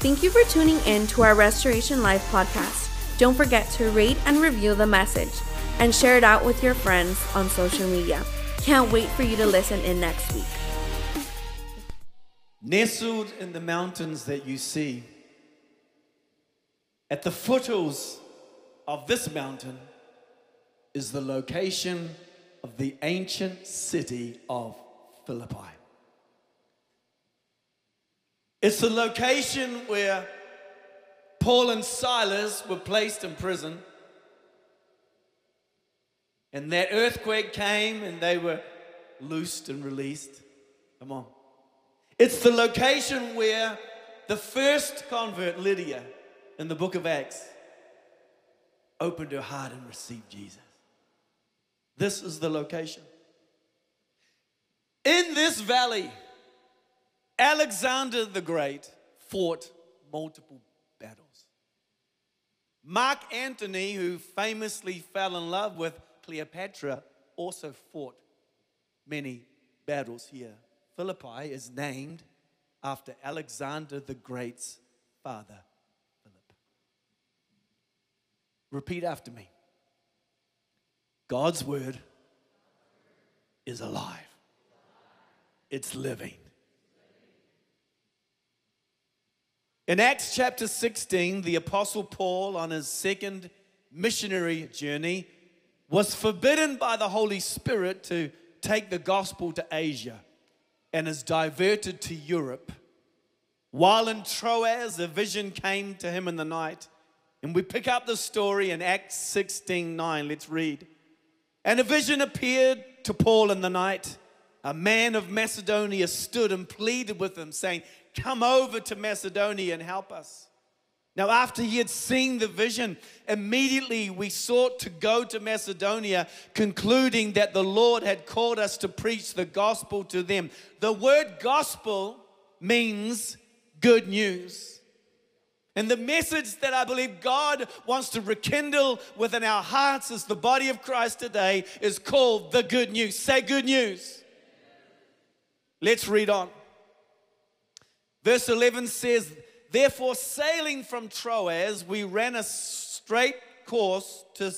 Thank you for tuning in to our Restoration Life podcast. Don't forget to rate and review the message and share it out with your friends on social media. Can't wait for you to listen in next week. Nestled in the mountains that you see, at the foothills of this mountain is the location of the ancient city of Philippi. It's the location where Paul and Silas were placed in prison. And that earthquake came and they were loosed and released. Come on. It's the location where the first convert, Lydia, in the book of Acts, opened her heart and received Jesus. This is the location. In this valley, Alexander the Great fought multiple battles. Mark Antony, who famously fell in love with Cleopatra, also fought many battles here. Philippi is named after Alexander the Great's father, Philip. Repeat after me. God's word is alive. It's living. In Acts chapter 16, the Apostle Paul, on his second missionary journey, was forbidden by the Holy Spirit to take the gospel to Asia and is diverted to Europe. While in Troas, a vision came to him in the night. And we pick up the story in Acts 16:9. Let's read. And a vision appeared to Paul in the night. A man of Macedonia stood and pleaded with him, saying, "Come over to Macedonia and help us." Now, after he had seen the vision, immediately we sought to go to Macedonia, concluding that the Lord had called us to preach the gospel to them. The word gospel means good news. And the message that I believe God wants to rekindle within our hearts as the body of Christ today is called the good news. Say good news. Let's read on. Verse 11 says, "Therefore, sailing from Troas, we ran a straight course to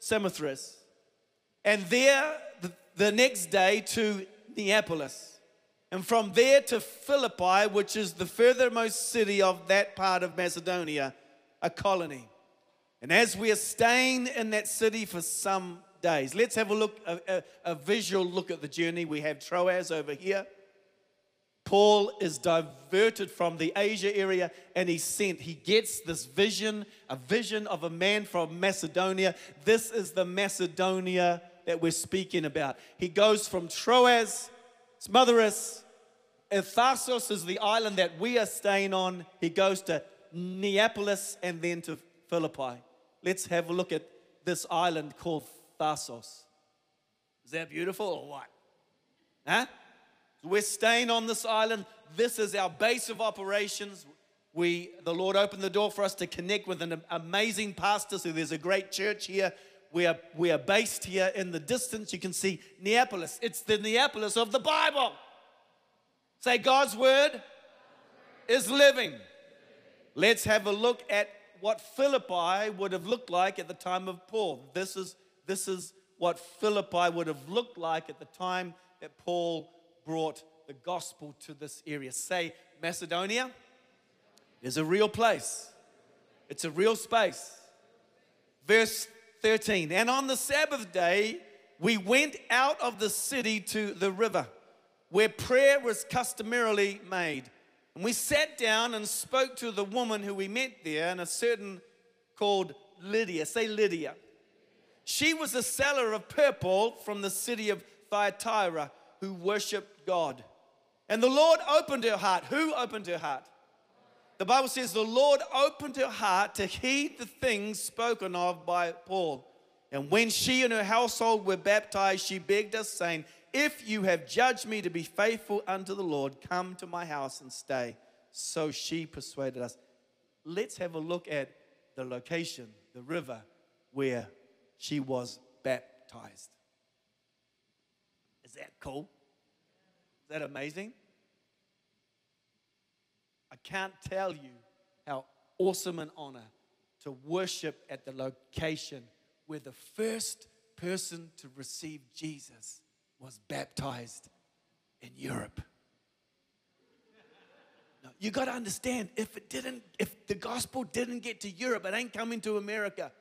Samothrace, and there the next day to Neapolis, and from there to Philippi, which is the furthermost city of that part of Macedonia, a colony. And as we are staying in that city for some days," let's have a look, a visual look at the journey. We have Troas over here. Paul is diverted from the Asia area and he's sent. He gets this vision, a vision of a man from Macedonia. This is the Macedonia that we're speaking about. He goes from Troas, Samothrace, and Thassos is the island that we are staying on. He goes to Neapolis and then to Philippi. Let's have a look at this island called Thassos. Is that beautiful or what? Huh? We're staying on this island. This is our base of operations. The Lord opened the door for us to connect with an amazing pastor. So there's a great church here. We are based here. In the distance, you can see Neapolis. It's the Neapolis of the Bible. Say, God's word is living. Let's have a look at what Philippi would have looked like at the time of Paul. This is what Philippi would have looked like at the time that Paul brought the gospel to this area. Say, Macedonia is a real place. It's a real space. Verse 13, "And on the Sabbath day, we went out of the city to the river, where prayer was customarily made. And we sat down and spoke to the woman who we met there, and a certain called Lydia." Say, Lydia. "She was a seller of purple from the city of Thyatira, who worshiped God. And the Lord opened her heart." Who opened her heart? The Bible says the Lord opened her heart to heed the things spoken of by Paul. "And when she and her household were baptized, she begged us, saying, 'If you have judged me to be faithful unto the Lord, come to my house and stay.' So she persuaded us." Let's have a look at the location, the river, where she was baptized. Is that cool? Is that amazing? I can't tell you how awesome an honor to worship at the location where the first person to receive Jesus was baptized in Europe. No, you got to understand, if the gospel didn't get to Europe, it ain't coming to America.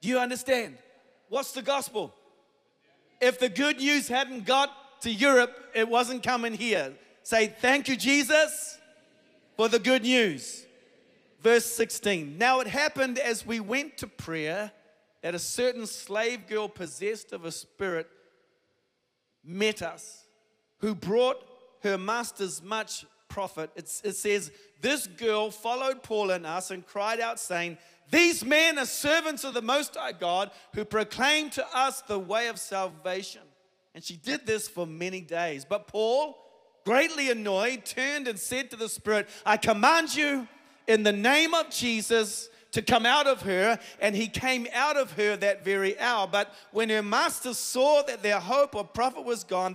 Do you understand? What's the gospel? If the good news hadn't got to Europe, it wasn't coming here. Say, thank you, Jesus, for the good news. Verse 16, now it happened as we went to prayer that a certain slave girl possessed of a spirit met us, who brought her masters much profit. It says, this girl followed Paul and us and cried out saying, these men are servants of the Most High God who proclaim to us the way of salvation. And she did this for many days. But Paul, greatly annoyed, turned and said to the spirit, I command you in the name of Jesus to come out of her. And he came out of her that very hour. But when her masters saw that their hope of profit was gone,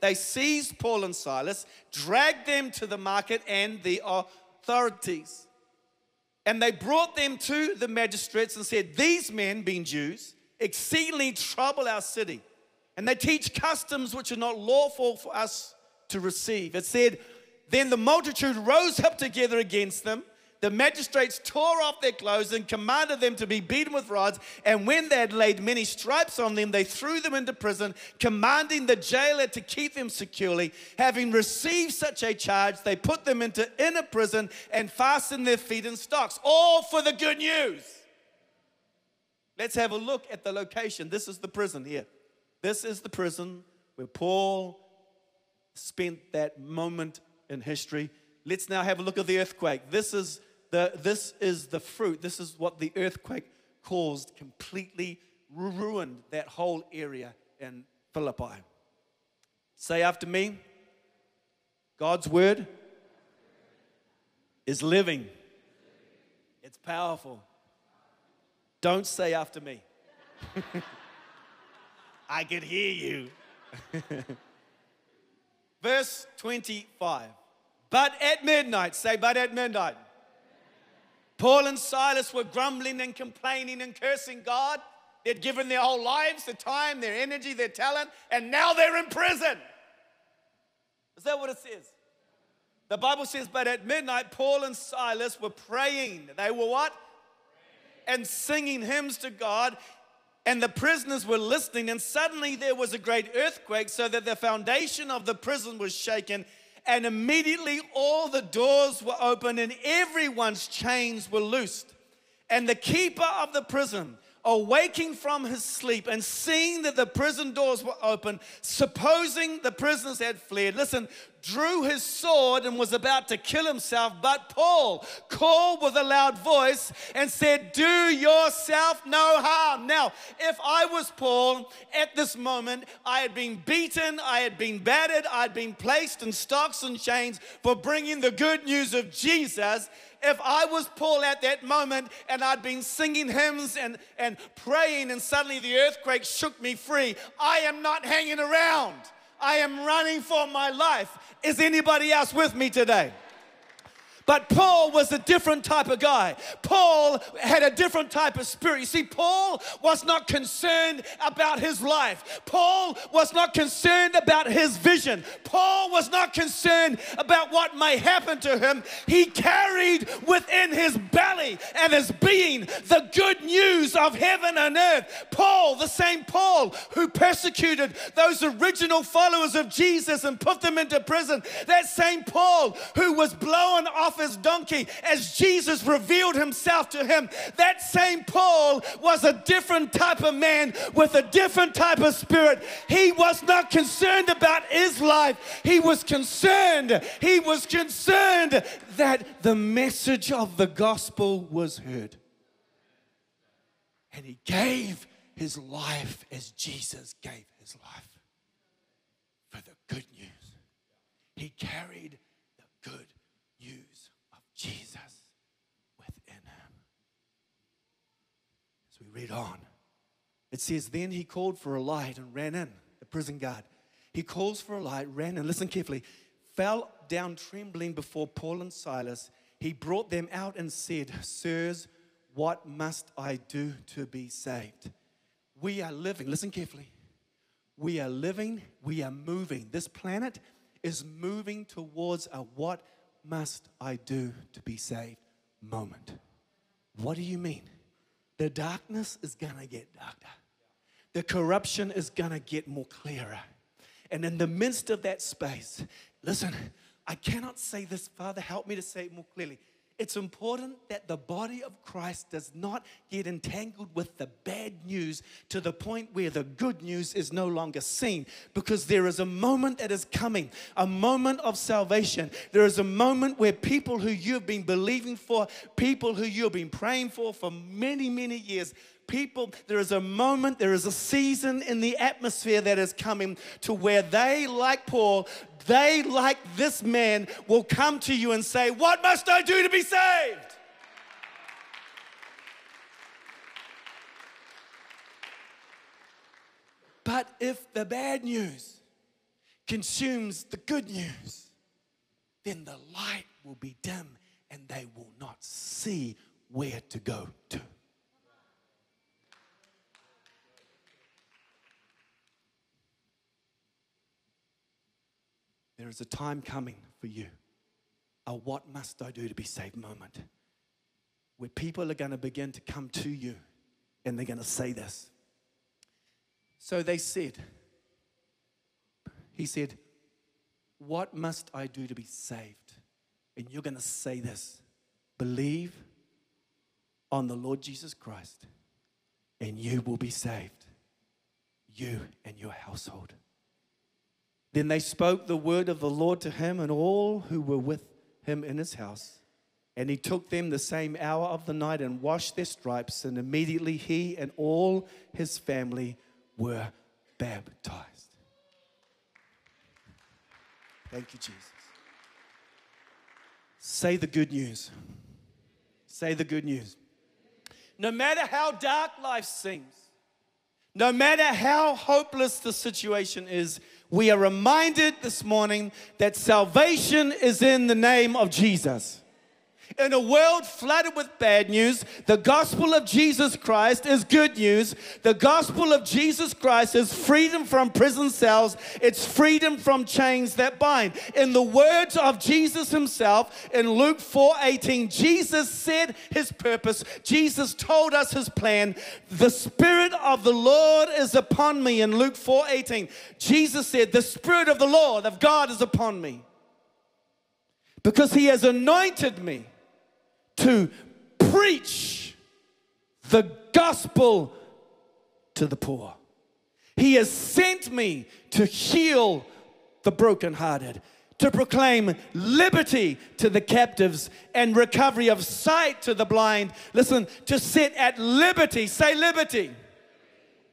they seized Paul and Silas, dragged them to the market and the authorities. And they brought them to the magistrates and said, these men, being Jews, exceedingly trouble our city. And they teach customs which are not lawful for us to receive. It said, then the multitude rose up together against them. The magistrates tore off their clothes and commanded them to be beaten with rods. And when they had laid many stripes on them, they threw them into prison, commanding the jailer to keep them securely. Having received such a charge, they put them into inner prison and fastened their feet in stocks. All for the good news. Let's have a look at the location. This is the prison here. This is the prison where Paul spent that moment in history. Let's now have a look at the earthquake. This is the fruit. This is what the earthquake caused, completely ruined that whole area in Philippi. Say after me, God's word is living. It's powerful. Don't say after me. I could hear you. Verse 25. But at midnight, say, but at midnight, Paul and Silas were grumbling and complaining and cursing God. They'd given their whole lives, their time, their energy, their talent, and now they're in prison. Is that what it says? The Bible says, but at midnight, Paul and Silas were praying. They were what? And singing hymns to God. And the prisoners were listening, and suddenly there was a great earthquake, so that the foundation of the prison was shaken. And immediately all the doors were opened and everyone's chains were loosed. And the keeper of the prison, awaking from his sleep and seeing that the prison doors were open, supposing the prisoners had fled, listen, drew his sword and was about to kill himself. But Paul called with a loud voice and said, do yourself no harm. Now, if I was Paul at this moment, I had been beaten, I had been battered, I had been placed in stocks and chains for bringing the good news of Jesus. If I was Paul at that moment and I'd been singing hymns and praying and suddenly the earthquake shook me free, I am not hanging around. I am running for my life. Is anybody else with me today? But Paul was a different type of guy. Paul had a different type of spirit. You see, Paul was not concerned about his life. Paul was not concerned about his vision. Paul was not concerned about what may happen to him. He carried within his belly and his being the good news of heaven and earth. Paul, the same Paul who persecuted those original followers of Jesus and put them into prison, that same Paul who was blown off his donkey as Jesus revealed himself to him, that same Paul was a different type of man with a different type of spirit. He was not concerned about his life. He was concerned that the message of the gospel was heard. And he gave his life as Jesus gave his life for the good news. He carried the good news of Jesus within him. As we read on, it says, then he called for a light and ran in. The prison guard. He calls for a light, ran in. Listen carefully. Fell bowed down trembling before Paul and Silas, he brought them out and said, "Sirs, what must I do to be saved?" We are living, listen carefully, we are living, we are moving. This planet is moving towards a what must I do to be saved moment. What do you mean? The darkness is gonna get darker. The corruption is gonna get more clearer. And in the midst of that space, listen, I cannot say this, Father, help me to say it more clearly. It's important that the body of Christ does not get entangled with the bad news to the point where the good news is no longer seen, because there is a moment that is coming, a moment of salvation. There is a moment where people who you've been believing for, people who you've been praying for many, many years, people, there is a moment, there is a season in the atmosphere that is coming to where they, like Paul, they, like this man, will come to you and say, "What must I do to be saved?" But if the bad news consumes the good news, then the light will be dim and they will not see where to go to. There is a time coming for you, a what must I do to be saved moment, where people are going to begin to come to you and they're going to say this. So they said, he said, "What must I do to be saved?" And you're going to say this, "Believe on the Lord Jesus Christ and you will be saved, you and your household." Then they spoke the word of the Lord to him and all who were with him in his house. And he took them the same hour of the night and washed their stripes. And immediately he and all his family were baptized. Thank you, Jesus. Say the good news. Say the good news. No matter how dark life seems, no matter how hopeless the situation is, we are reminded this morning that salvation is in the name of Jesus. In a world flooded with bad news, the gospel of Jesus Christ is good news. The gospel of Jesus Christ is freedom from prison cells. It's freedom from chains that bind. In the words of Jesus himself, in Luke 4:18, Jesus said his purpose. Jesus told us his plan. The Spirit of the Lord is upon me. In Luke 4:18, Jesus said, "The Spirit of the Lord, of God, is upon me, because he has anointed me to preach the gospel to the poor. He has sent me to heal the brokenhearted, to proclaim liberty to the captives and recovery of sight to the blind." Listen, to set at liberty, say liberty,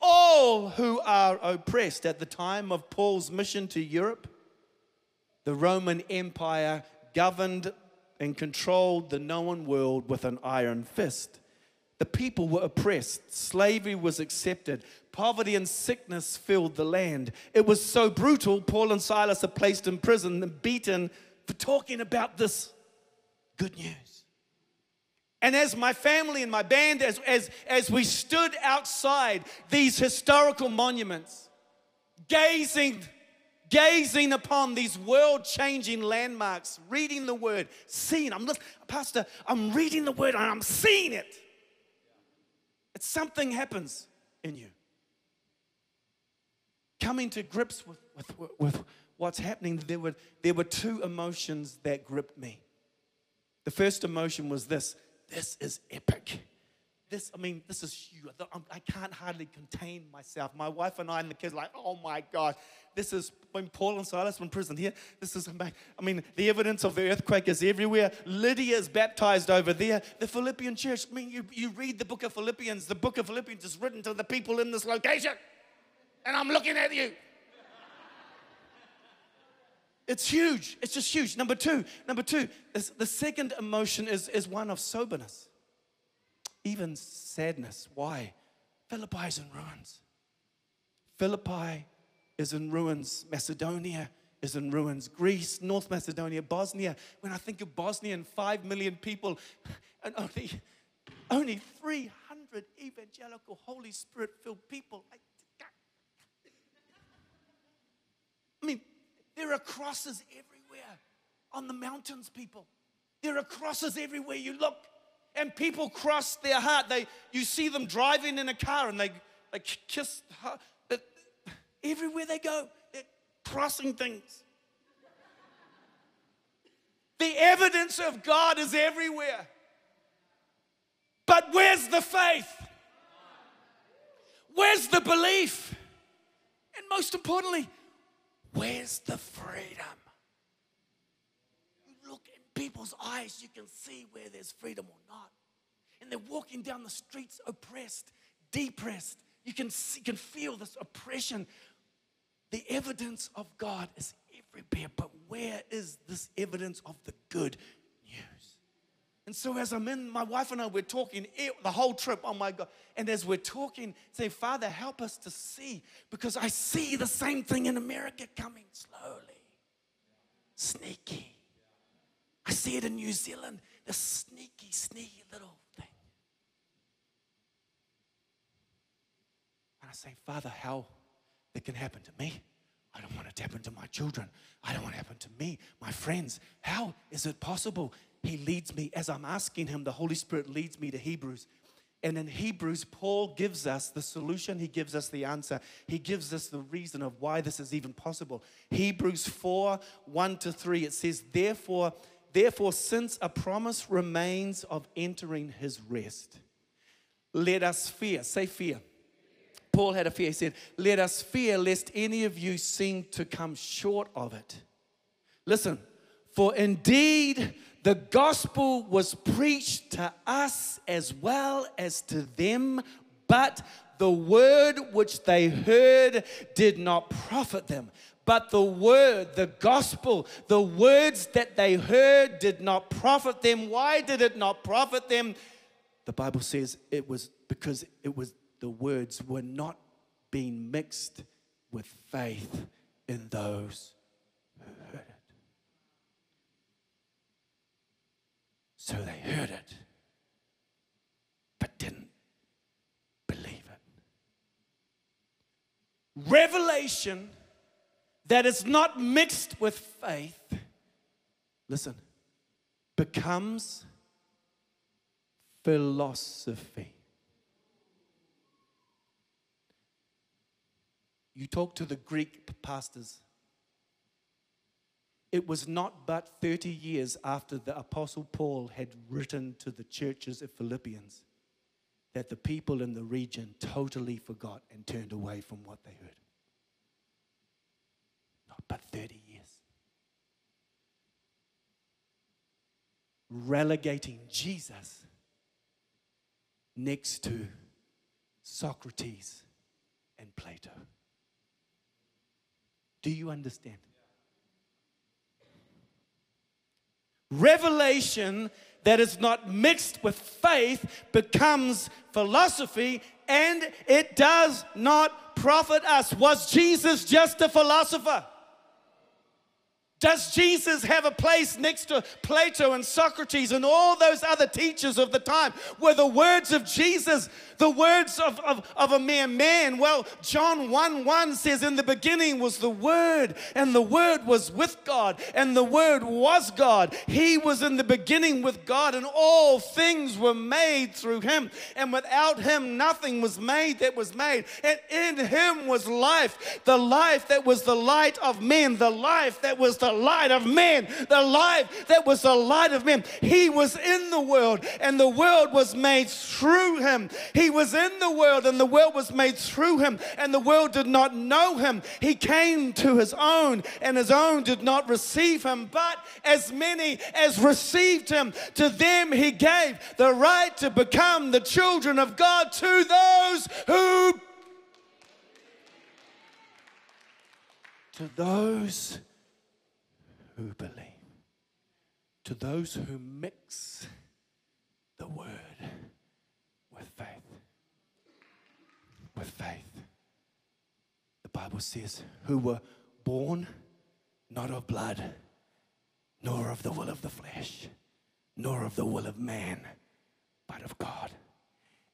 all who are oppressed. At the time of Paul's mission to Europe, the Roman Empire governed and controlled the known world with an iron fist. The people were oppressed. Slavery was accepted. Poverty and sickness filled the land. It was so brutal, Paul and Silas are placed in prison and beaten for talking about this good news. And as my family and my band, as we stood outside these historical monuments, gazing upon these world-changing landmarks, reading the word, seeing. I'm listening, Pastor, I'm reading the word and I'm seeing it. It's something happens in you. Coming to grips with what's happening, there were two emotions that gripped me. The first emotion was this. This is epic. This is huge. I can't hardly contain myself. My wife and I and the kids are like, oh my gosh. This is when Paul and Silas were in prison here. This is, the evidence of the earthquake is everywhere. Lydia is baptized over there. The Philippian church, you read the book of Philippians. The book of Philippians is written to the people in this location. And I'm looking at you. It's huge. It's just huge. Number two, the second emotion is one of soberness. Even sadness. Why? Philippi is in ruins. Macedonia is in ruins. Greece, North Macedonia, Bosnia. When I think of Bosnia and 5 million people, and only 300 evangelical, Holy Spirit-filled people. I mean, there are crosses everywhere on the mountains, people. There are crosses everywhere you look. And people cross their heart. You see them driving in a car and they kiss. Everywhere they go, they're crossing things. The evidence of God is everywhere. But where's the faith? Where's the belief? And most importantly, where's the freedom? You look in people's eyes, you can see where there's freedom or not. And they're walking down the streets oppressed, depressed. You can feel this oppression. The evidence of God is everywhere, but where is this evidence of the good news? And so as I'm in, my wife and I, we're talking the whole trip, oh my God. And as we're talking, say, Father, help us to see, because I see the same thing in America coming slowly, sneaky. I see it in New Zealand, the sneaky, sneaky little thing. And I say, Father, how that can happen to me? I don't want it to happen to my children. I don't want it to happen to me, my friends. How is it possible? He leads me, as I'm asking him, the Holy Spirit leads me to Hebrews. And in Hebrews, Paul gives us the solution. He gives us the answer. He gives us the reason of why this is even possible. Hebrews 4, 1 to 3, it says, Therefore, since a promise remains of entering his rest, let us fear. Say fear. Paul had a fear. He said, let us fear lest any of you seem to come short of it. Listen, for indeed, the gospel was preached to us as well as to them, but the word which they heard did not profit them. But the word, the gospel, the words that they heard did not profit them. Why did it not profit them? The Bible says it was because the words were not being mixed with faith in those who heard it. So they heard it, but didn't believe it. Revelation that is not mixed with faith, listen, becomes philosophy. You talk to the Greek pastors. It was not but 30 years after the Apostle Paul had written to the churches of Philippians that the people in the region totally forgot and turned away from what they heard. Not but 30 years. Relegating Jesus next to Socrates and Plato. Do you understand? Revelation that is not mixed with faith becomes philosophy, and it does not profit us. Was Jesus just a philosopher? Does Jesus have a place next to Plato and Socrates and all those other teachers of the time? Were the words of Jesus the words of a mere man? Well, John 1:1 says, in the beginning was the Word, and the Word was with God, and the Word was God. He was in the beginning with God, and all things were made through him. And without him, nothing was made that was made. And in him was life, the life that was the light of men, the life that was the light of men, the life that was the light of men. He was in the world, and the world was made through him. He was in the world, and the world was made through him, and the world did not know him. He came to his own, and his own did not receive him. But as many as received him, to them he gave the right to become the children of God, to those who... to those who believe, to those who mix the word with faith. With faith. The Bible says, who were born not of blood, nor of the will of the flesh, nor of the will of man, but of God.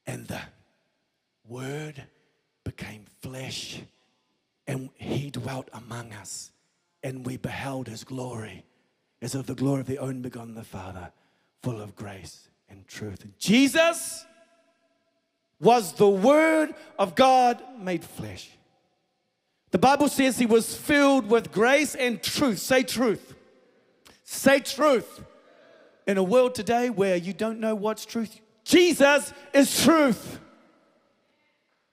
And the Word became flesh, and he dwelt among us, and we beheld his glory, as of the glory of the only begotten of the Father, full of grace and truth. And Jesus was the Word of God made flesh. The Bible says he was filled with grace and truth. Say truth. Say truth. In a world today where you don't know what's truth, Jesus is truth.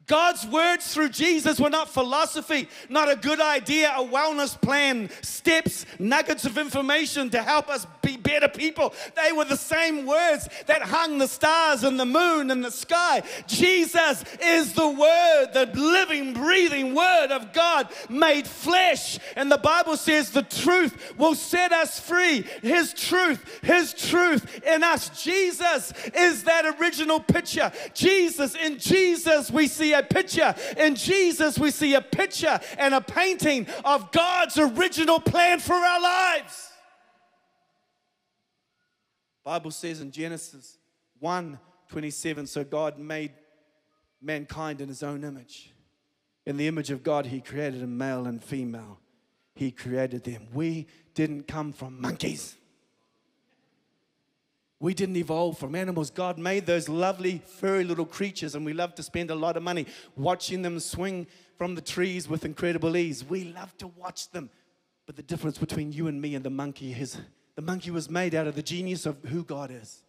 God's words through Jesus were not philosophy, not a good idea, a wellness plan, steps, nuggets of information to help us be better people. They were the same words that hung the stars and the moon and the sky. Jesus is the Word, the living, breathing Word of God made flesh. And the Bible says the truth will set us free. His truth in us. Jesus is that original picture. Jesus, in Jesus we see a picture. In Jesus we see a picture and a painting of God's original plan for our lives. The Bible says in Genesis 1:27, so God made mankind in his own image. In the image of God he created a male and female. He created them. We didn't come from monkeys. We didn't evolve from animals. God made those lovely, furry little creatures, and we love to spend a lot of money watching them swing from the trees with incredible ease. We love to watch them. But the difference between you and me and the monkey is the monkey was made out of the genius of who God is.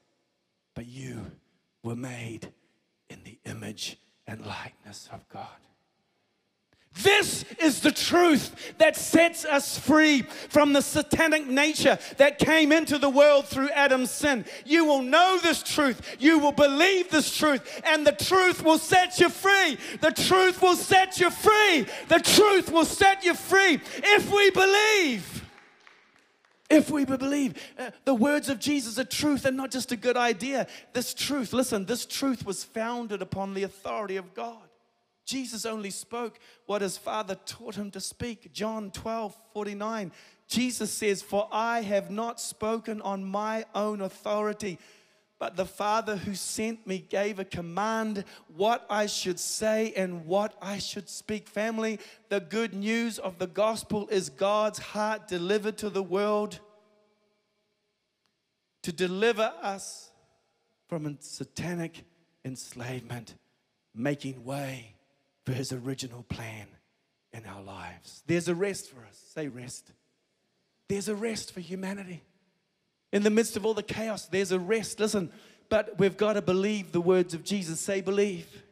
But you were made in the image and likeness of God. This is the truth that sets us free from the satanic nature that came into the world through Adam's sin. You will know this truth. You will believe this truth. And the truth will set you free. The truth will set you free. The truth will set you free if we believe. If we believe. The words of Jesus are truth and not just a good idea. This truth, listen, this truth was founded upon the authority of God. Jesus only spoke what his Father taught him to speak. John 12:49, Jesus says, for I have not spoken on my own authority, but the Father who sent me gave a command what I should say and what I should speak. Family, the good news of the gospel is God's heart delivered to the world to deliver us from satanic enslavement, making way for his original plan in our lives. There's a rest for us. Say rest. There's a rest for humanity. In the midst of all the chaos, there's a rest. Listen, but we've got to believe the words of Jesus. Say believe.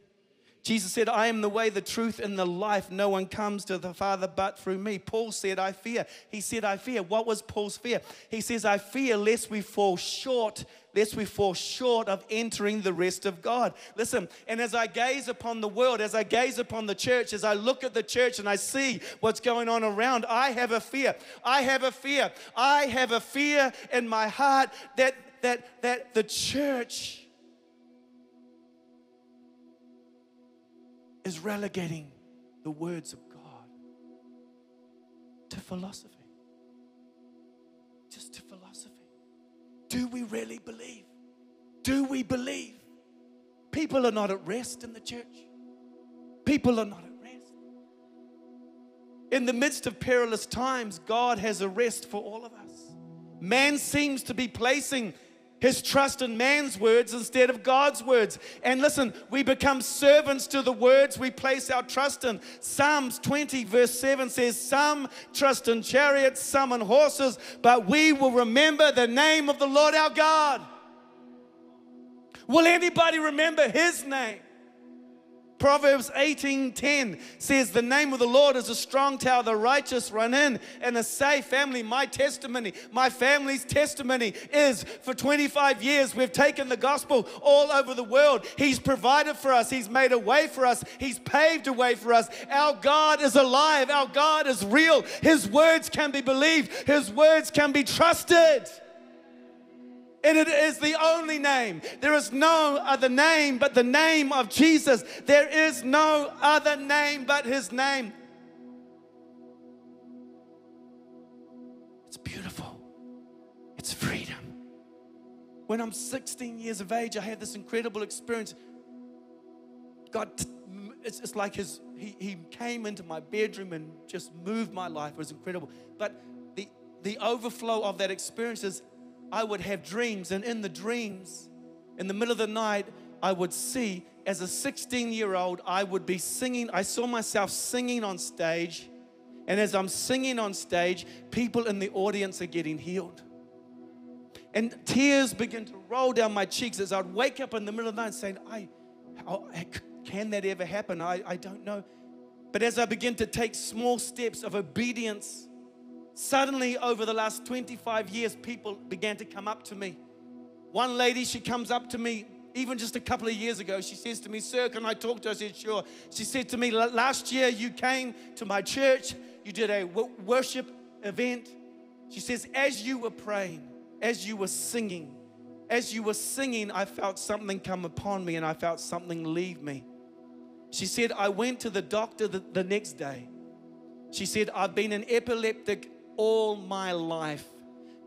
Jesus said, I am the way, the truth, and the life. No one comes to the Father but through me. Paul said, I fear. He said, I fear. What was Paul's fear? He says, I fear lest we fall short, of entering the rest of God. Listen, and as I gaze upon the world, as I gaze upon the church, as I look at the church and I see what's going on around, I have a fear. I have a fear in my heart that the church is relegating the words of God to philosophy. Just to philosophy. Do we really believe? Do we believe? People are not at rest in the church. People are not at rest. In the midst of perilous times, God has a rest for all of us. Man seems to be placing his trust in man's words instead of God's words. And listen, we become servants to the words we place our trust in. Psalms 20:7 says, some trust in chariots, some in horses, but we will remember the name of the Lord our God. Will anybody remember his name? Proverbs 18:10 says, the name of the Lord is a strong tower. The righteous run in and are safe. Family, my testimony, my family's testimony is for 25 years we've taken the gospel all over the world. He's provided for us. He's made a way for us. He's paved a way for us. Our God is alive. Our God is real. His words can be believed. His words can be trusted. And it is the only name. There is no other name but the name of Jesus. There is no other name but his name. When I'm 16 years of age, I had this incredible experience. God, it's like he came into my bedroom and just moved my life. It was incredible. But the overflow of that experience is I would have dreams, and in the dreams, in the middle of the night, I would see, as a 16-year-old, I would be singing. I saw myself singing on stage, and as I'm singing on stage, people in the audience are getting healed. And tears begin to roll down my cheeks as I'd wake up in the middle of the night saying, can that ever happen? I don't know. But as I begin to take small steps of obedience, suddenly over the last 25 years, people began to come up to me. One lady, she comes up to me even just a couple of years ago. She says to me, "Sir, can I talk to you?" I said, "Sure." She said to me, "Last year you came to my church. You did a worship event." She says, "As you were praying, as you were singing, I felt something come upon me and I felt something leave me." She said, "I went to the doctor the next day." She said, "I've been an epileptic all my life.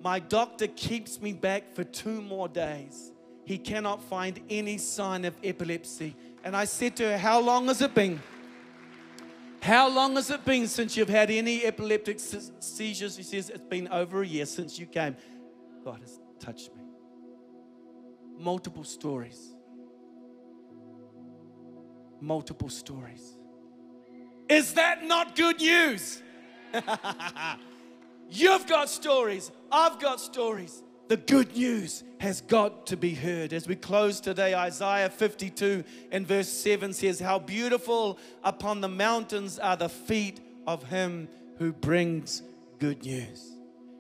My doctor keeps me back for 2 more days. He cannot find any sign of epilepsy." And I said to her, "How long has it been? How long has it been since you've had any epileptic seizures?" She says, "It's been over a year since you came." God has touched me. Multiple stories. Multiple stories. Is that not good news? You've got stories. I've got stories. The good news has got to be heard. As we close today, Isaiah 52 and verse 7 says, "How beautiful upon the mountains are the feet of him who brings good news,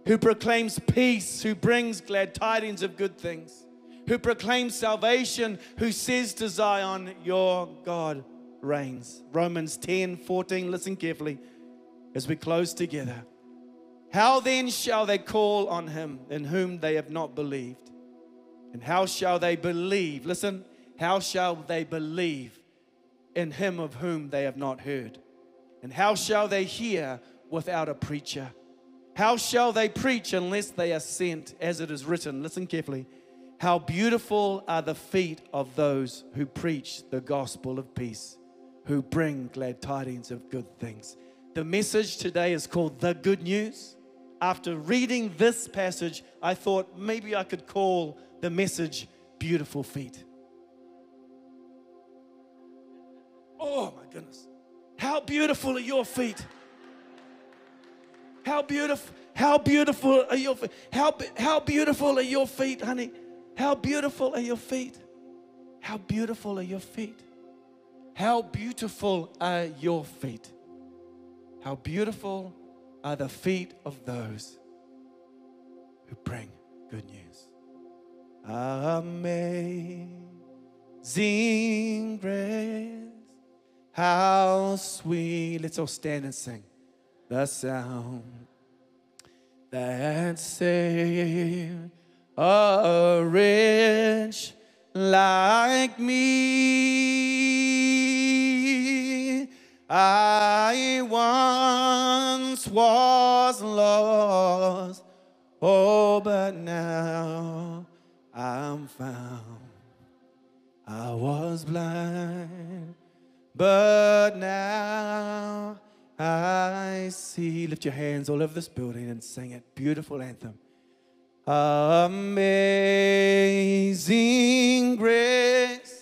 who proclaims peace, who brings glad tidings of good things, who proclaims salvation, who says to Zion, 'Your God reigns.'" Romans 10:14, listen carefully as we close together. "How then shall they call on him in whom they have not believed? And how shall they believe?" Listen, "how shall they believe in him of whom they have not heard? And how shall they hear without a preacher? How shall they preach unless they are sent? As it is written," listen carefully, "How beautiful are the feet of those who preach the gospel of peace, who bring glad tidings of good things." The message today is called The Good News. After reading this passage, I thought maybe I could call the message Beautiful Feet. Oh my goodness. How beautiful are your feet? How beautiful are your feet? How beautiful are your feet, honey? How beautiful are your feet? How beautiful are your feet? How beautiful are your feet? How beautiful are the feet of those who bring good news. Amazing grace, how sweet. Let's all stand and sing. The sound that saved a wretch like me. I once was lost, oh, but now I'm found. I was blind, but now I see. Lift your hands all over this building and sing it. Beautiful anthem. Amazing grace,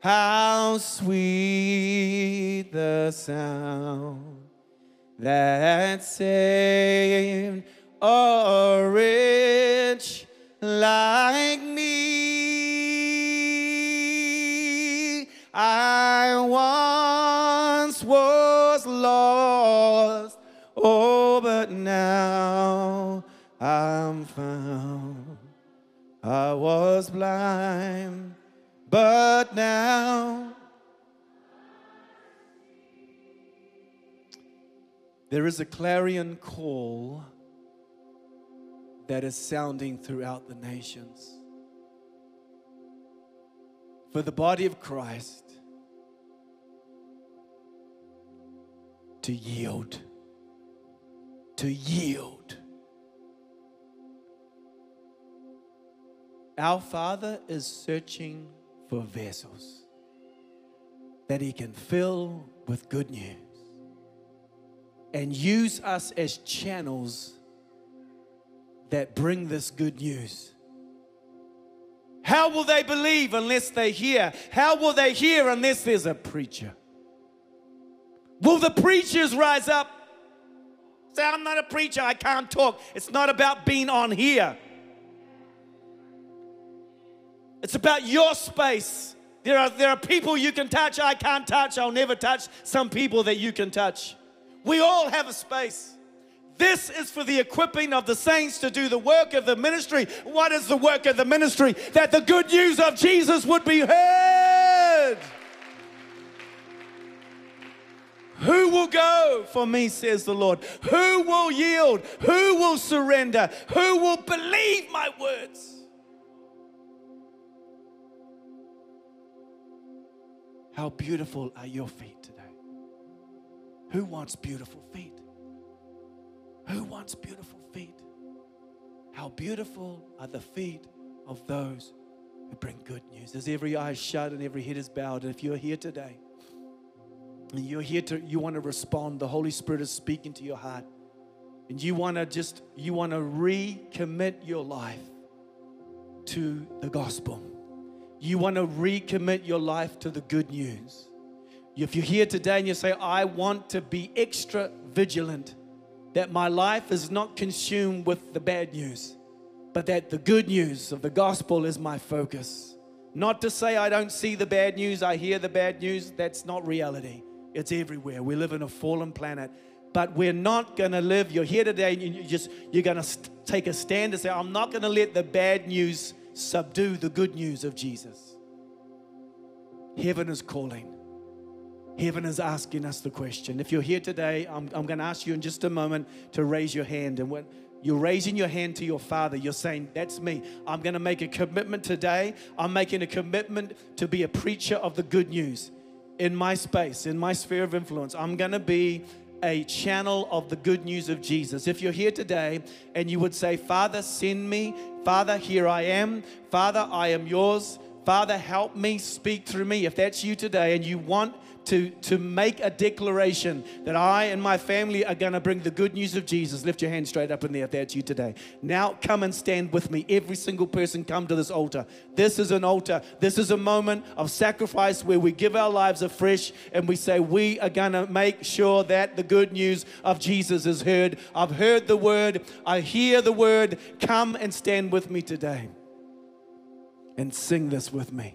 how sweet the sound that saved a wretch like me. I once was lost, oh, but now I'm found. I was blind, but now. There is a clarion call that is sounding throughout the nations for the body of Christ to yield, to yield. Our Father is searching for vessels that He can fill with good news and use us as channels that bring this good news. How will they believe unless they hear? How will they hear unless there's a preacher? Will the preachers rise up? Say, I'm not a preacher, I can't talk. It's not about being on here. It's about your space. There are people you can touch, I can't touch, I'll never touch some people that you can touch. We all have a space. This is for the equipping of the saints to do the work of the ministry. What is the work of the ministry? That the good news of Jesus would be heard. Who will go for me, says the Lord? Who will yield? Who will surrender? Who will believe my words? How beautiful are your feet today? Who wants beautiful feet? Who wants beautiful feet? How beautiful are the feet of those who bring good news. As every eye is shut and every head is bowed, and if you're here today, and you're here to, you want to respond, the Holy Spirit is speaking to your heart, and you want to recommit your life to the gospel. You want to recommit your life to the good news. If you're here today and you say, I want to be extra vigilant, that my life is not consumed with the bad news, but that the good news of the gospel is my focus. Not to say I don't see the bad news, I hear the bad news. That's not reality. It's everywhere. We live in a fallen planet, but we're not going to live. You're here today and you're going to take a stand and say, I'm not going to let the bad news subdue the good news of Jesus. Heaven is calling. Heaven is asking us the question. If you're here today, I'm going to ask you in just a moment to raise your hand. And when you're raising your hand to your Father, you're saying, that's me. I'm going to make a commitment today. I'm making a commitment to be a preacher of the good news in my space, in my sphere of influence. I'm going to be a channel of the good news of Jesus. If you're here today and you would say, Father, send me. Father, here I am. Father, I am yours. Father, help me, speak through me. If that's you today and you want to make a declaration that I and my family are going to bring the good news of Jesus, lift your hand straight up in there if that's you today. Now come and stand with me. Every single person, come to this altar. This is an altar. This is a moment of sacrifice where we give our lives afresh and we say, we are going to make sure that the good news of Jesus is heard. I've heard the word. I hear the word. Come and stand with me today and sing this with me.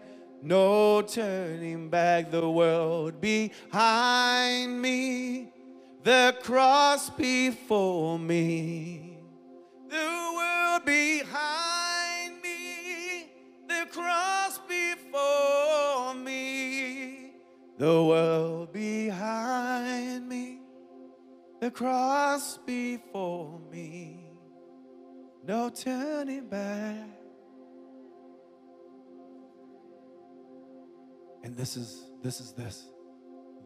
No turning back, the world behind me, the cross before me. The world behind me, the cross before me. The world behind me, the cross before me. No turning back. And this.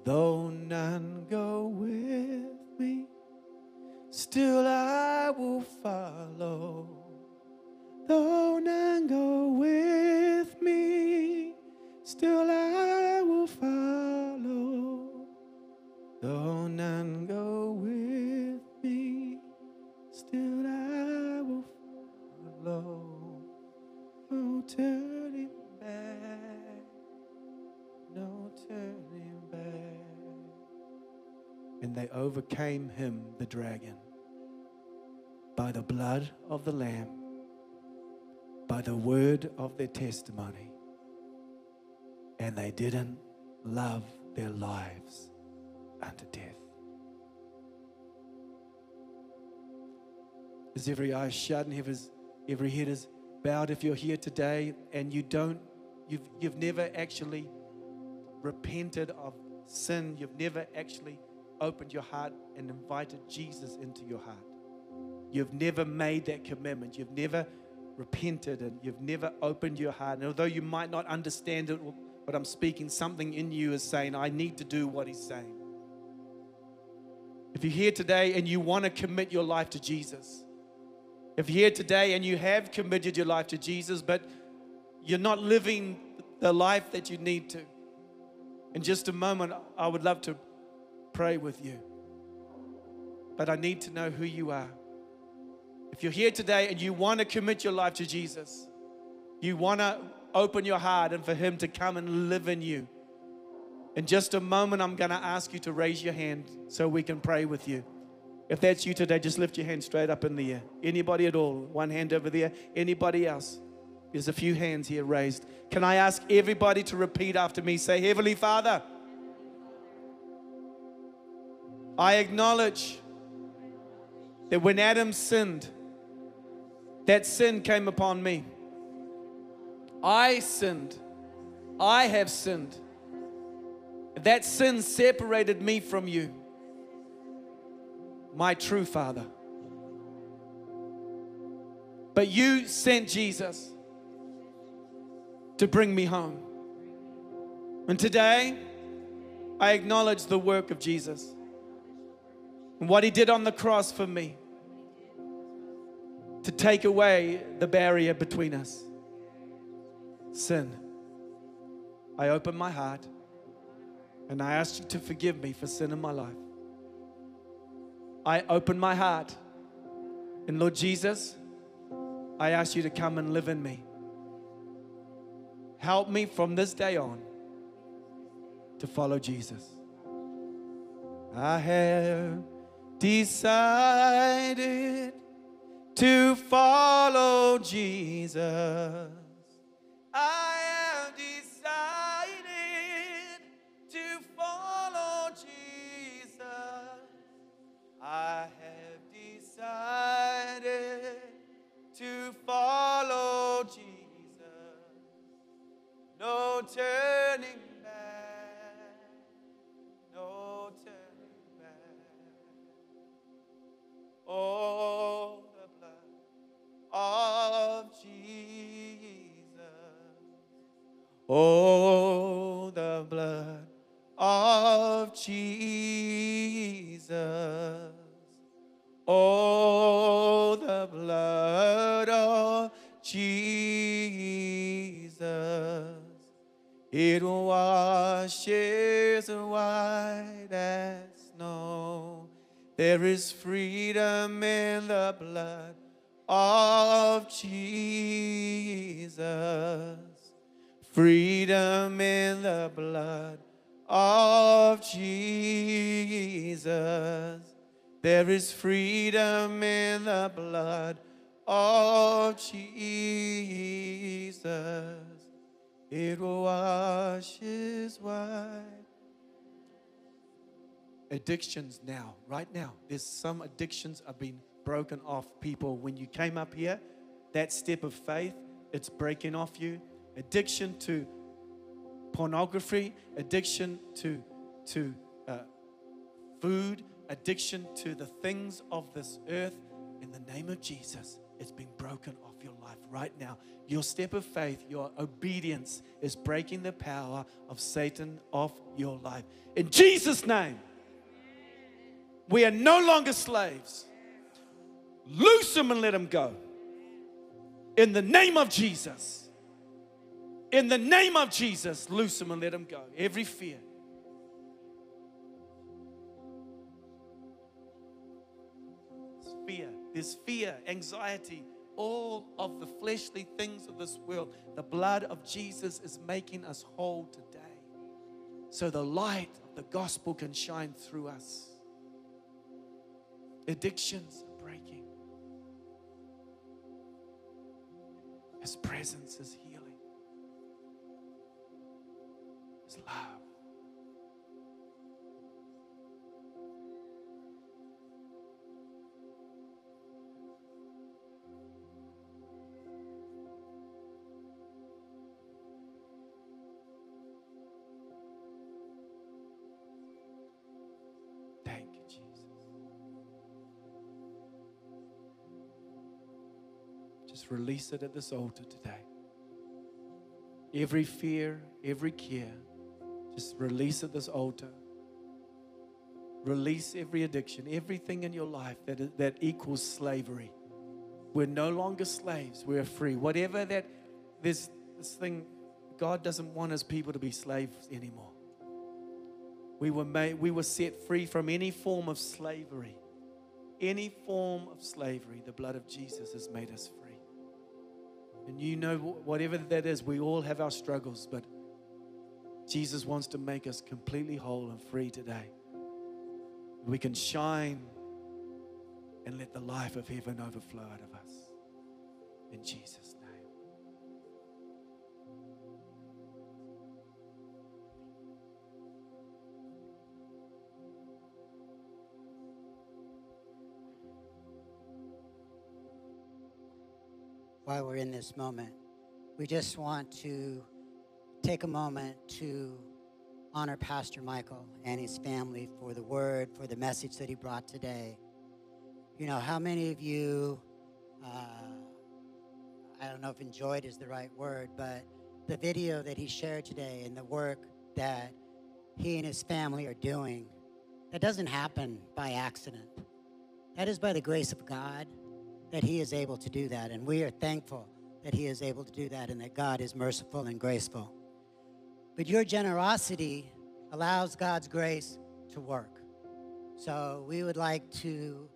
Though none go with me, still I will follow. Though none go with me, still I will follow. Though none go with me, still I will follow. No turning back. No turning back. And they overcame him, the dragon, by the blood of the Lamb, by the word of their testimony. And they didn't love their lives unto death. As every eye is shut and every head is bowed if you're here today and you don't, you've never actually repented of sin, you've never actually opened your heart and invited Jesus into your heart. You've never made that commitment. You've never repented and you've never opened your heart. And although you might not understand it, what I'm speaking, something in you is saying, I need to do what he's saying. If you're here today and you want to commit your life to Jesus, if you're here today and you have committed your life to Jesus, but you're not living the life that you need to, in just a moment, I would love to pray with you. But I need to know who you are. If you're here today and you want to commit your life to Jesus, you want to open your heart and for him to come and live in you. In just a moment, I'm going to ask you to raise your hand so we can pray with you. If that's you today, just lift your hand straight up in the air. Anybody at all? One hand over there. Anybody else? There's a few hands here raised. Can I ask everybody to repeat after me? Say, Heavenly Father, I acknowledge that when Adam sinned, that sin came upon me. I sinned. I have sinned. That sin separated me from you, my true Father. But you sent Jesus to bring me home. And today, I acknowledge the work of Jesus and what he did on the cross for me to take away the barrier between us, sin. I open my heart and I ask you to forgive me for sin in my life. I open my heart and Lord Jesus, I ask you to come and live in me. Help me from this day on to follow Jesus. I have decided to follow Jesus. I have decided to follow Jesus. I have decided to follow Jesus. No turning back, no turning back. Oh, the blood of Jesus. Oh, the blood of Jesus. Oh, the blood of Jesus. It washes white as snow. There is freedom in the blood of Jesus. Freedom in the blood of Jesus. There is freedom in the blood of Jesus. It washes white. Addictions now, right now. There's some addictions are being broken off people. When you came up here, that step of faith, it's breaking off you. Addiction to pornography, addiction to food, addiction to the things of this earth. In the name of Jesus, it's been broken off your life right now. Your step of faith, your obedience is breaking the power of Satan off your life. In Jesus' name, we are no longer slaves. Loose him and let him go. In the name of Jesus. In the name of Jesus, loose him and let him go. Every fear. Fear. There's fear, anxiety, all of the fleshly things of this world. The blood of Jesus is making us whole today. So the light of the gospel can shine through us. Addictions are breaking. His presence is healing. His love. Just release it at this altar today. Every fear, every care, just release at this altar. Release every addiction, everything in your life that equals slavery. We're no longer slaves, we're free. Whatever that, there's this thing, God doesn't want His people to be slaves anymore. We were set free from any form of slavery. Any form of slavery, the blood of Jesus has made us free. And you know, whatever that is, we all have our struggles, but Jesus wants to make us completely whole and free today. We can shine and let the life of heaven overflow out of us. In Jesus' name. While we're in this moment, we just want to take a moment to honor Pastor Michael and his family for the word, for the message that he brought today. You know, how many of you, I don't know if enjoyed is the right word, but the video that he shared today and the work that he and his family are doing, that doesn't happen by accident. That is by the grace of God that he is able to do that, and we are thankful that he is able to do that and that God is merciful and graceful. But your generosity allows God's grace to work. So we would like to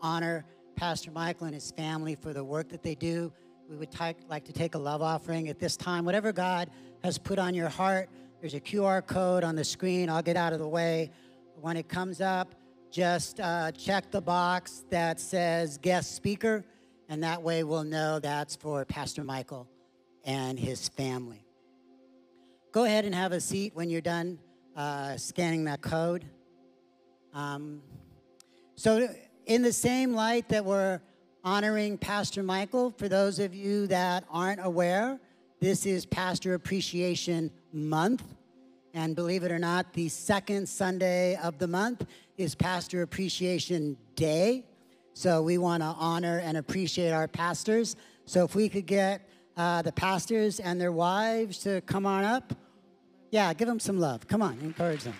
honor Pastor Michael and his family for the work that they do. We would like to take a love offering at this time. Whatever God has put on your heart, there's a QR code on the screen. I'll get out of the way. When it comes up, just check the box that says guest speaker, and that way we'll know that's for Pastor Michael and his family. Go ahead and have a seat when you're done scanning that code. So in the same light that we're honoring Pastor Michael, for those of you that aren't aware, this is Pastor Appreciation Month. And believe it or not, the second Sunday of the month is Pastor Appreciation Day. So we want to honor and appreciate our pastors. So if we could get the pastors and their wives to come on up. Yeah, give them some love. Come on, encourage them.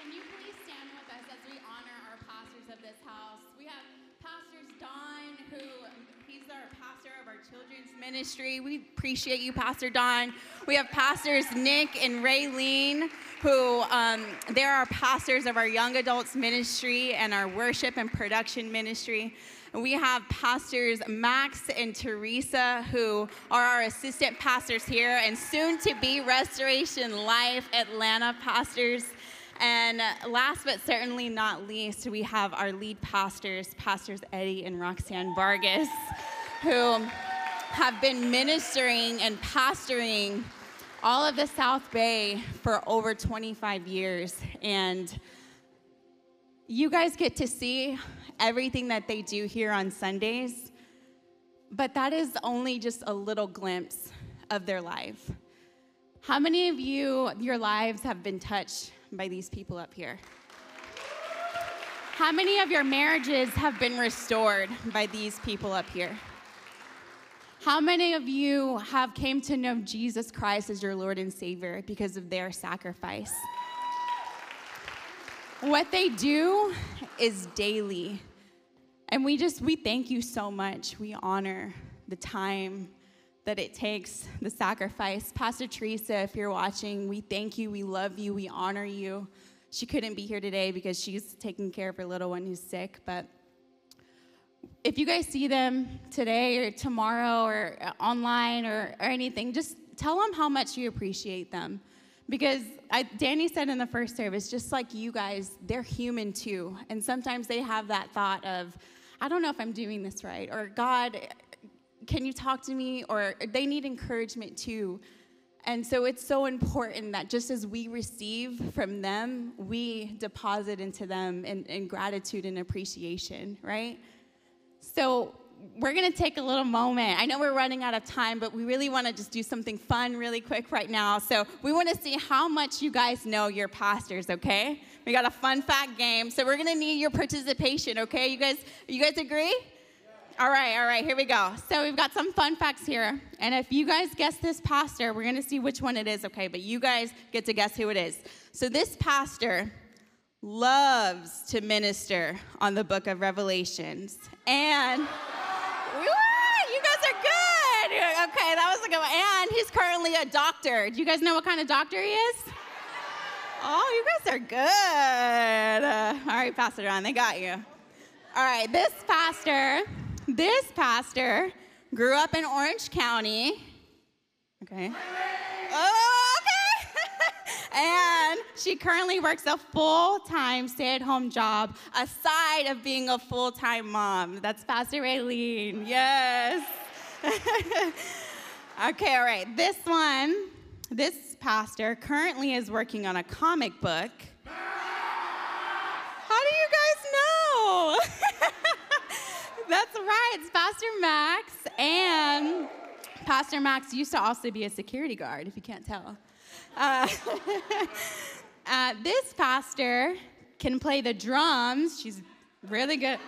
Can you please stand with us as we honor our pastors of this house? We have Pastor Don, he's our pastor of our children's ministry. We appreciate you, Pastor Don. We have Pastors Nick and Raylene, who they're our pastors of our young adults ministry and our worship and production ministry. We have Pastors Max and Teresa, who are our assistant pastors here and soon to be Restoration Life Atlanta pastors. And last but certainly not least, we have our lead pastors, Pastors Eddie and Roxanne Vargas, who have been ministering and pastoring all of the South Bay for over 25 years. And you guys get to see everything that they do here on Sundays, but that is only just a little glimpse of their life. How many of you, your lives have been touched by these people up here? How many of your marriages have been restored by these people up here? How many of you have came to know Jesus Christ as your Lord and Savior because of their sacrifice? What they do is daily. And we thank you so much. We honor the time that it takes, the sacrifice. Pastor Teresa, if you're watching, we thank you, we love you, we honor you. She couldn't be here today because she's taking care of her little one who's sick, but if you guys see them today or tomorrow or online or anything, just tell them how much you appreciate them. Because Danny said in the first service, just like you guys, they're human too. And sometimes they have that thought of, I don't know if I'm doing this right. Or God, can you talk to me? Or they need encouragement too. And so it's so important that just as we receive from them, we deposit into them in gratitude and appreciation, right? So we're going to take a little moment. I know we're running out of time, but we really want to just do something fun really quick right now. So we want to see how much you guys know your pastors, okay? We got a fun fact game. So we're going to need your participation, okay? You guys agree? Yeah. All right, here we go. So we've got some fun facts here. And if you guys guess this pastor, we're going to see which one it is, okay? But you guys get to guess who it is. So this pastor loves to minister on the book of Revelations. And... you guys are good. Okay, that was a good one. And he's currently a doctor. Do you guys know what kind of doctor he is? Oh, you guys are good. All right, pass it around. They got you. All right, this pastor grew up in Orange County. Okay. Oh, okay. And she currently works a full-time stay-at-home job, aside of being a full-time mom. That's Pastor Raylene. Yes. Okay, all right. This one, this pastor currently is working on a comic book. How do you guys know? That's right. It's Pastor Max. And Pastor Max used to also be a security guard, if you can't tell. This pastor can play the drums. She's really good.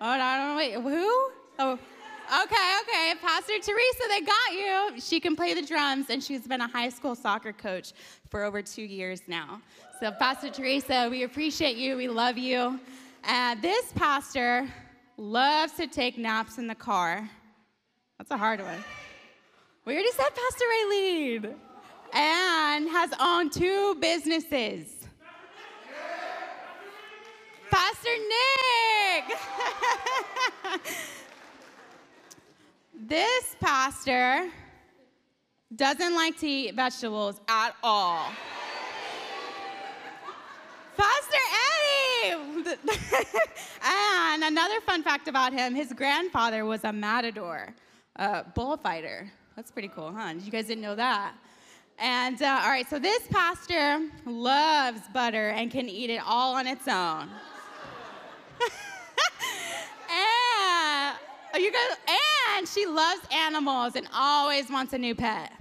Oh, no, wait, who? Oh, okay. Pastor Teresa, they got you. She can play the drums, and she's been a high school soccer coach for over 2 years now. So, Pastor Teresa, we appreciate you. We love you. This pastor loves to take naps in the car. That's a hard one. We already said Pastor Raylene. And has owned 2 businesses. Pastor Nick. This pastor doesn't like to eat vegetables at all. Pastor Eddie. And another fun fact about him, his grandfather was a matador, a bullfighter. That's pretty cool, huh? You guys didn't know that. And, all right, so this pastor loves butter and can eat it all on its own. And she loves animals and always wants a new pet.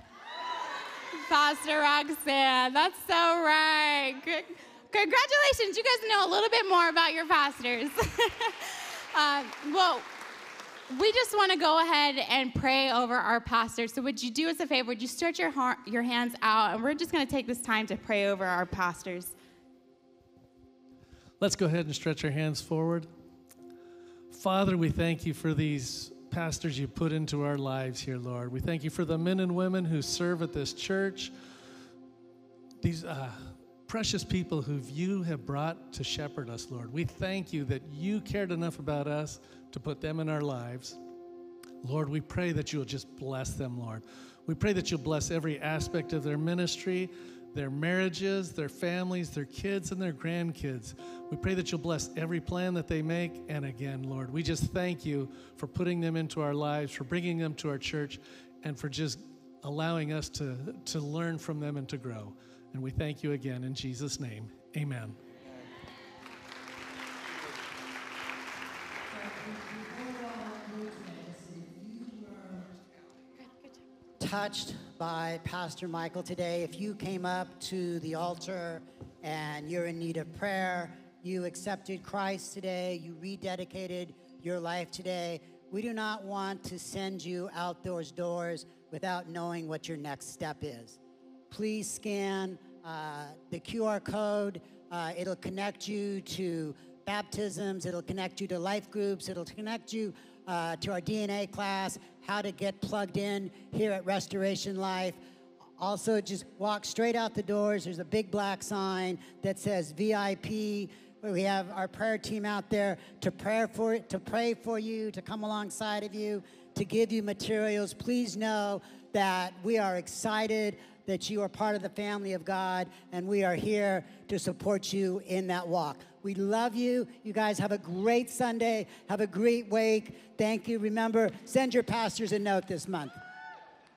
Pastor Roxanne, that's so right. Congratulations, you guys know a little bit more about your pastors. Well, we just want to go ahead and pray over our pastors. So would you do us a favor? Would you stretch your hands out? And we're just going to take this time to pray over our pastors. Let's go ahead and stretch our hands forward. Father, we thank you for these pastors you put into our lives here, Lord. We thank you for the men and women who serve at this church, these precious people who you have brought to shepherd us, Lord. We thank you that you cared enough about us to put them in our lives. Lord, we pray that you'll just bless them, Lord. We pray that you'll bless every aspect of their ministry, their marriages, their families, their kids, and their grandkids. We pray that you'll bless every plan that they make. And again, Lord, we just thank you for putting them into our lives, for bringing them to our church, and for just allowing us to learn from them and to grow. And we thank you again in Jesus' name. Amen. Touched by Pastor Michael today. If you came up to the altar and you're in need of prayer, you accepted Christ today, you rededicated your life today, we do not want to send you out those doors without knowing what your next step is. Please scan the QR code. It'll connect you to baptisms, it'll connect you to life groups, it'll connect you to our DNA class, how to get plugged in here at Restoration Life. Also, just walk straight out the doors. There's a big black sign that says VIP. We have our prayer team out there to pray for you, to come alongside of you, to give you materials. Please know that we are excited that you are part of the family of God, and we are here to support you in that walk. We love you. You guys have a great Sunday. Have a great week. Thank you. Remember, send your pastors a note this month.